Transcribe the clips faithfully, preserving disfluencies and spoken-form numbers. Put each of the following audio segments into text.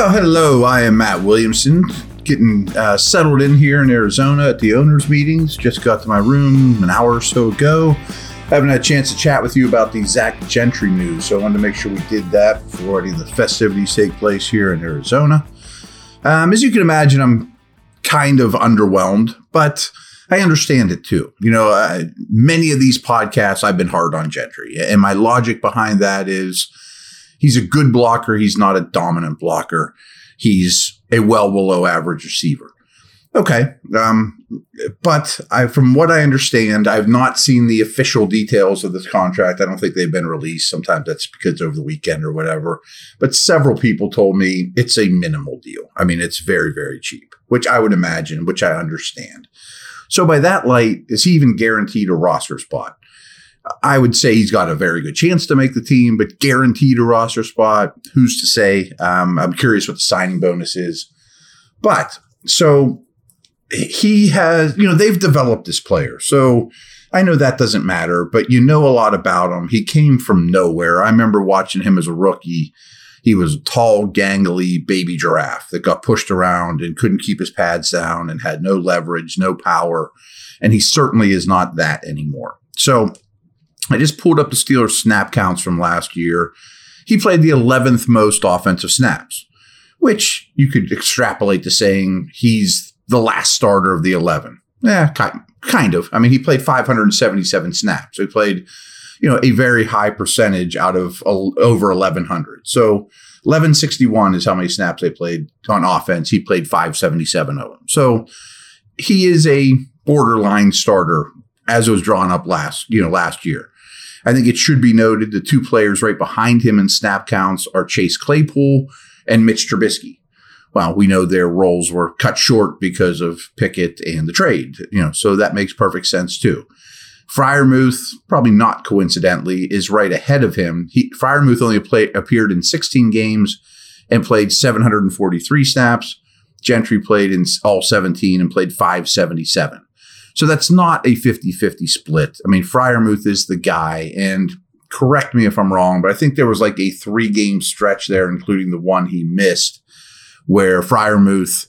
Well, hello, I am Matt Williamson, getting uh, settled in here in Arizona at the owners' meetings. Just got to my room an hour or so ago. Haven't had a chance to chat with you about the Zach Gentry news, so I wanted to make sure we did that before any of the festivities take place here in Arizona. Um, as you can imagine, I'm kind of underwhelmed, but I understand it too. You know, uh, many of these podcasts, I've been hard on Gentry, and my logic behind that is he's a good blocker. He's not a dominant blocker. He's a well below average receiver. Okay. Um, but I, from what I understand, I've not seen the official details of this contract. I don't think they've been released. Sometimes that's because over the weekend or whatever. But several people told me it's a minimal deal. I mean, it's very, very cheap, which I would imagine, which I understand. So by that light, is he even guaranteed a roster spot? I would say he's got a very good chance to make the team, but guaranteed a roster spot, who's to say? Um, I'm curious what the signing bonus is. But so he has, you know, they've developed this player. So I know that doesn't matter, but you know a lot about him. He came from nowhere. I remember watching him as a rookie. He was a tall, gangly baby giraffe that got pushed around and couldn't keep his pads down and had no leverage, no power. And he certainly is not that anymore. So I just pulled up the Steelers snap counts from last year. He played the eleventh most offensive snaps, which you could extrapolate to saying he's the last starter of the eleven. Yeah, kind of. I mean, he played five hundred seventy-seven snaps. So he played, you know, a very high percentage out of over eleven hundred. So eleven sixty-one is how many snaps they played on offense. He played five seventy-seven of them. So he is a borderline starter as it was drawn up last, you know, last year. I think it should be noted the two players right behind him in snap counts are Chase Claypool and Mitch Trubisky. Well, we know their roles were cut short because of Pickett and the trade, you know, so that makes perfect sense too. Freiermuth, probably not coincidentally, is right ahead of him. He, Freiermuth only play, appeared in sixteen games and played seven hundred forty-three snaps. Gentry played in all seventeen and played five seventy-seven. So that's not a fifty-fifty split. I mean, Freiermuth is the guy, and correct me if I'm wrong, but I think there was like a three-game stretch there, including the one he missed, where Freiermuth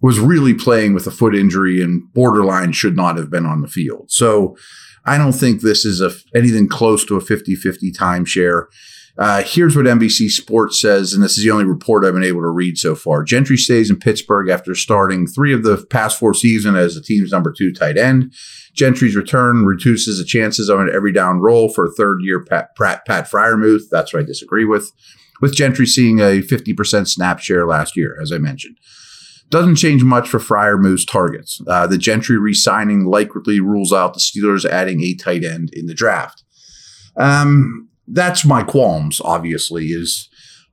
was really playing with a foot injury and borderline should not have been on the field. So I don't think this is a, anything close to a fifty-fifty timeshare. Uh, here's what N B C Sports says, and this is the only report I've been able to read so far. Gentry stays in Pittsburgh after starting three of the past four seasons as the team's number two tight end. Gentry's return reduces the chances of an every down role for a third-year Pat, Pat, Pat Freiermuth. That's what I disagree with, with Gentry seeing a fifty percent snap share last year, as I mentioned. Doesn't change much for Freiermuth's targets. Uh, the Gentry re-signing likely rules out the Steelers adding a tight end in the draft. Um... That's my qualms, obviously, is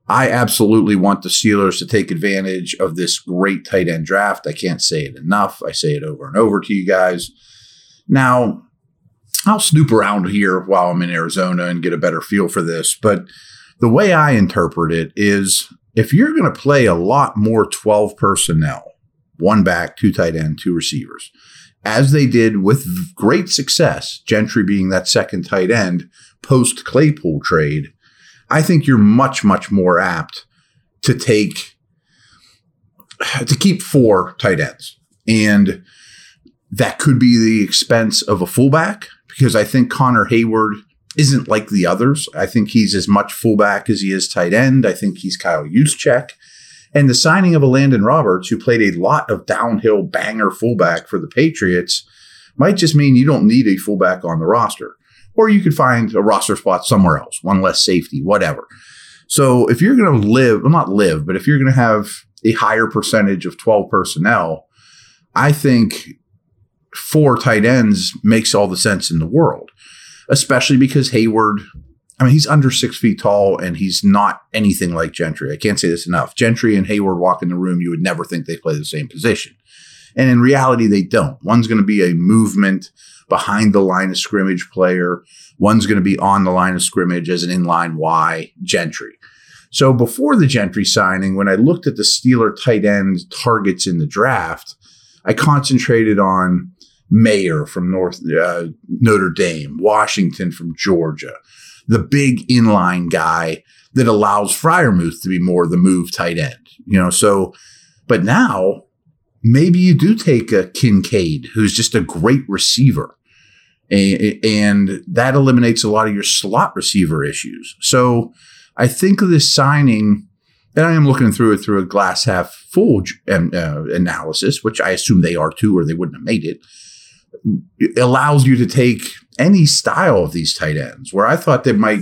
I absolutely want the Steelers to take advantage of this great tight end draft. I can't say it enough. I say it over and over to you guys. Now, I'll snoop around here while I'm in Arizona and get a better feel for this. But the way I interpret it is if you're going to play a lot more twelve personnel, one back, two tight end, two receivers, as they did with great success, Gentry being that second tight end, post-Claypool trade, I think you're much, much more apt to take, to keep four tight ends. And that could be the expense of a fullback, because I think Connor Hayward isn't like the others. I think he's as much fullback as he is tight end. I think he's Kyle Juszczyk. And the signing of a Landon Roberts, who played a lot of downhill banger fullback for the Patriots, might just mean you don't need a fullback on the roster. Or you could find a roster spot somewhere else, one less safety, whatever. So if you're going to live, well, not live, but if you're going to have a higher percentage of twelve personnel, I think four tight ends makes all the sense in the world, especially because Hayward, I mean, he's under six feet tall and he's not anything like Gentry. I can't say this enough. Gentry and Hayward walk in the room, you would never think they play the same position. And in reality, they don't. One's going to be a movement behind the line of scrimmage player. One's going to be on the line of scrimmage as an inline Y Gentry. So before the Gentry signing, when I looked at the Steeler tight end targets in the draft, I concentrated on Mayer from North uh, Notre Dame, Washington from Georgia, the big inline guy that allows Freiermuth to be more the move tight end. you know, so, but now maybe you do take a Kincaid, who's just a great receiver, and, and that eliminates a lot of your slot receiver issues. So I think of this signing, and I am looking through it through a glass half full uh, analysis, which I assume they are too, or they wouldn't have made it. It allows you to take any style of these tight ends, where I thought they might,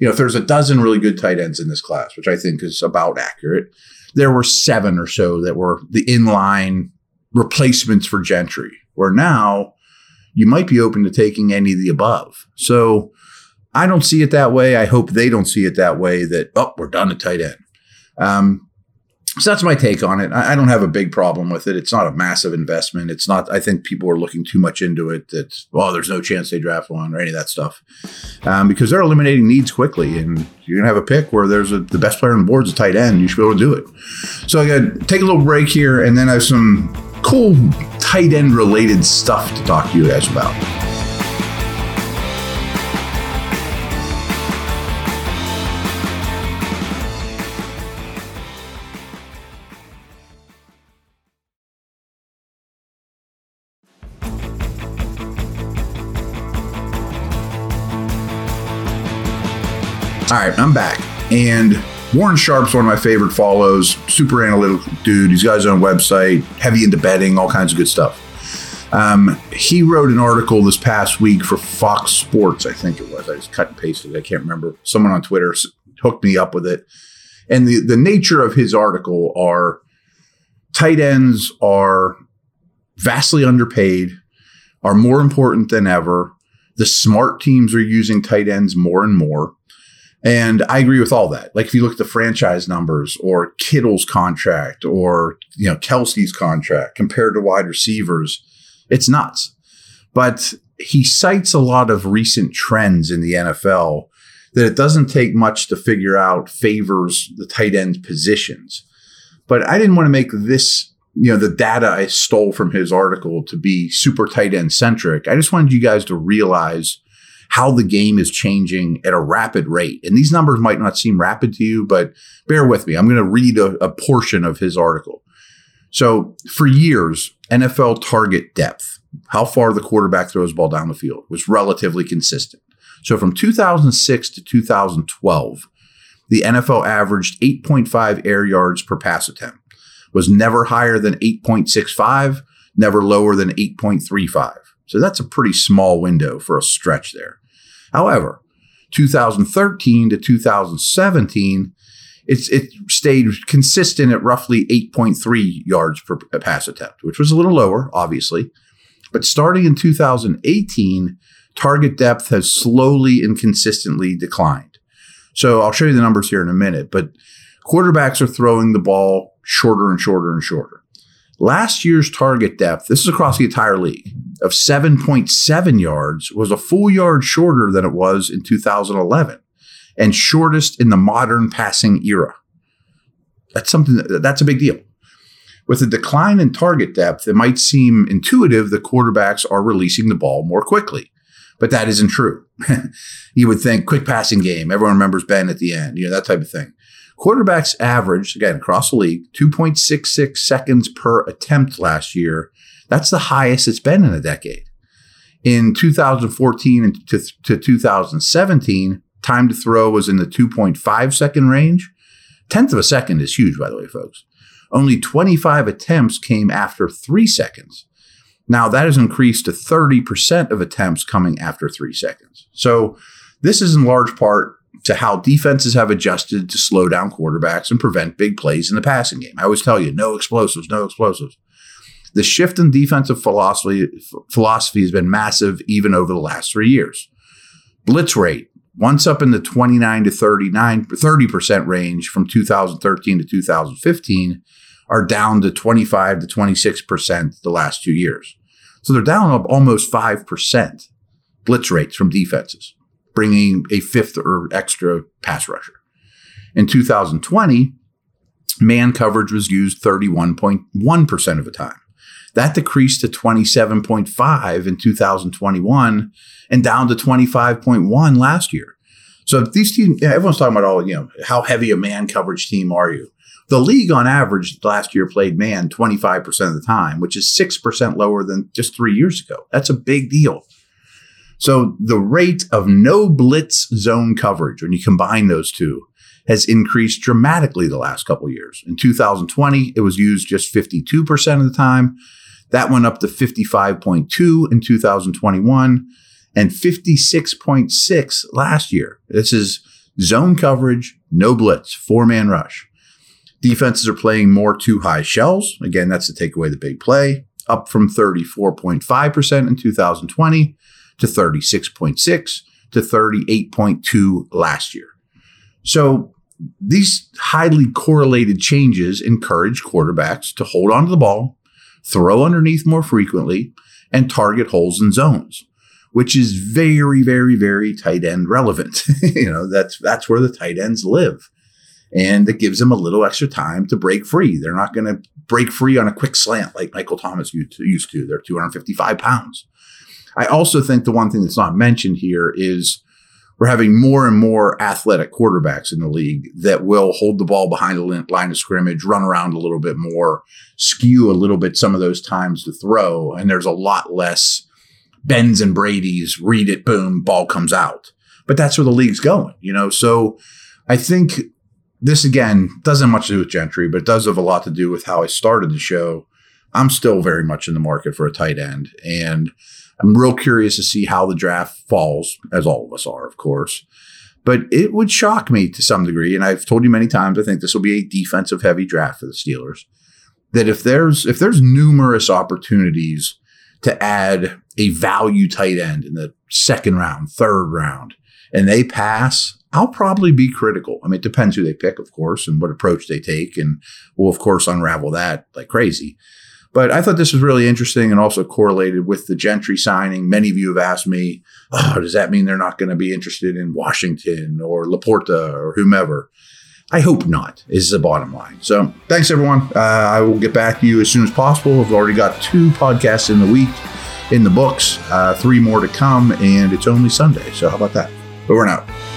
you know, if there's a dozen really good tight ends in this class, which I think is about accurate, there were seven or so that were the inline replacements for Gentry, where now you might be open to taking any of the above. So I don't see it that way. I hope they don't see it that way, that, oh, we're done at tight end. Um, so that's my take on it. I, I don't have a big problem with it. It's not a massive investment. It's not, I think people are looking too much into it that, well, there's no chance they draft one or any of that stuff, um, because they're eliminating needs quickly. And you're going to have a pick where there's a, the best player on the board is a tight end. You should be able to do it. So I got to take a little break here, and then I have some cool tight end related stuff to talk to you guys about. All right, I'm back. And Warren Sharp's one of my favorite follows, super analytical dude. He's got his own website, heavy into betting, all kinds of good stuff. Um, he wrote an article this past week for Fox Sports, I think it was. I just cut and pasted it. I can't remember. Someone on Twitter hooked me up with it. And the, the nature of his article are tight ends are vastly underpaid, are more important than ever. The smart teams are using tight ends more and more. And I agree with all that. Like if you look at the franchise numbers or Kittle's contract or, you know, Kelsey's contract compared to wide receivers, it's nuts. But he cites a lot of recent trends in the N F L that it doesn't take much to figure out favors the tight end positions. But I didn't want to make this, you know, the data I stole from his article to be super tight end centric. I just wanted you guys to realize how the game is changing at a rapid rate. And these numbers might not seem rapid to you, but bear with me. I'm going to read a, a portion of his article. So for years, N F L target depth, how far the quarterback throws the ball down the field, was relatively consistent. So from two thousand six to two thousand twelve, the N F L averaged eight point five air yards per pass attempt, was never higher than eight point six five, never lower than eight point three five. So that's a pretty small window for a stretch there. However, two thousand thirteen to two thousand seventeen, it's, it stayed consistent at roughly eight point three yards per pass attempt, which was a little lower, obviously. But starting in two thousand eighteen, target depth has slowly and consistently declined. So I'll show you the numbers here in a minute, but quarterbacks are throwing the ball shorter and shorter and shorter. Last year's target depth, this is across the entire league, of seven point seven yards was a full yard shorter than it was in two thousand eleven and shortest in the modern passing era. That's something that, that's a big deal. With a decline in target depth, it might seem intuitive that quarterbacks are releasing the ball more quickly, but that isn't true. You would think quick passing game. Everyone remembers Ben at the end, you know, that type of thing. Quarterbacks averaged, again, across the league, two point six six seconds per attempt last year. That's the highest it's been in a decade. In two thousand fourteen and to, to two thousand seventeen, time to throw was in the two point five second range. Tenth of a second is huge, by the way, folks. Only twenty-five attempts came after three seconds. Now, that has increased to thirty percent of attempts coming after three seconds. So this is in large part to how defenses have adjusted to slow down quarterbacks and prevent big plays in the passing game. I always tell you, no explosives, no explosives. The shift in defensive philosophy philosophy has been massive even over the last three years. Blitz rate, once up in the twenty-nine to thirty-nine, thirty percent range from two thousand thirteen to two thousand fifteen, are down to twenty-five to twenty-six percent the last two years. So they're down up almost five percent blitz rates from defenses, bringing a fifth or extra pass rusher. In two thousand twenty, man coverage was used thirty-one point one percent of the time. That decreased to twenty-seven point five in two thousand twenty-one and down to twenty-five point one last year. So if these teams, everyone's talking about all, you know, how heavy a man coverage team are you? The league on average last year played man twenty-five percent of the time, which is six percent lower than just three years ago. That's a big deal. So the rate of no blitz zone coverage, when you combine those two, has increased dramatically the last couple of years. In two thousand twenty, it was used just fifty-two percent of the time. That went up to fifty-five point two in two thousand twenty-one and fifty-six point six last year. This is zone coverage, no blitz, four-man rush. Defenses are playing more two high shells. Again, that's to take away the big play, up from thirty-four point five percent in two thousand twenty to thirty-six point six to thirty-eight point two last year. So these highly correlated changes encourage quarterbacks to hold onto the ball, throw underneath more frequently, and target holes in zones, which is very, very, very tight end relevant. You know, that's that's where the tight ends live. And it gives them a little extra time to break free. They're not going to break free on a quick slant like Michael Thomas used to. They're two hundred fifty-five pounds. I also think the one thing that's not mentioned here is we're having more and more athletic quarterbacks in the league that will hold the ball behind the line of scrimmage, run around a little bit more, skew a little bit some of those times to throw. And there's a lot less bends and Brady's, read it, boom, ball comes out. But that's where the league's going, you know. So I think this, again, doesn't have much to do with Gentry, but it does have a lot to do with how I started the show. I'm still very much in the market for a tight end, and I'm real curious to see how the draft falls, as all of us are, of course. But it would shock me to some degree, and I've told you many times, I think this will be a defensive-heavy draft for the Steelers, that if there's if there's numerous opportunities to add a value tight end in the second round, third round, and they pass, I'll probably be critical. I mean, it depends who they pick, of course, and what approach they take, and we'll, of course, unravel that like crazy. But I thought this was really interesting and also correlated with the Gentry signing. Many of you have asked me, oh, does that mean they're not going to be interested in Washington or LaPorta or whomever? I hope not, is the bottom line. So thanks, everyone. Uh, I will get back to you as soon as possible. I've already got two podcasts in the week in the books, uh, three more to come, and it's only Sunday. So how about that? But we're out.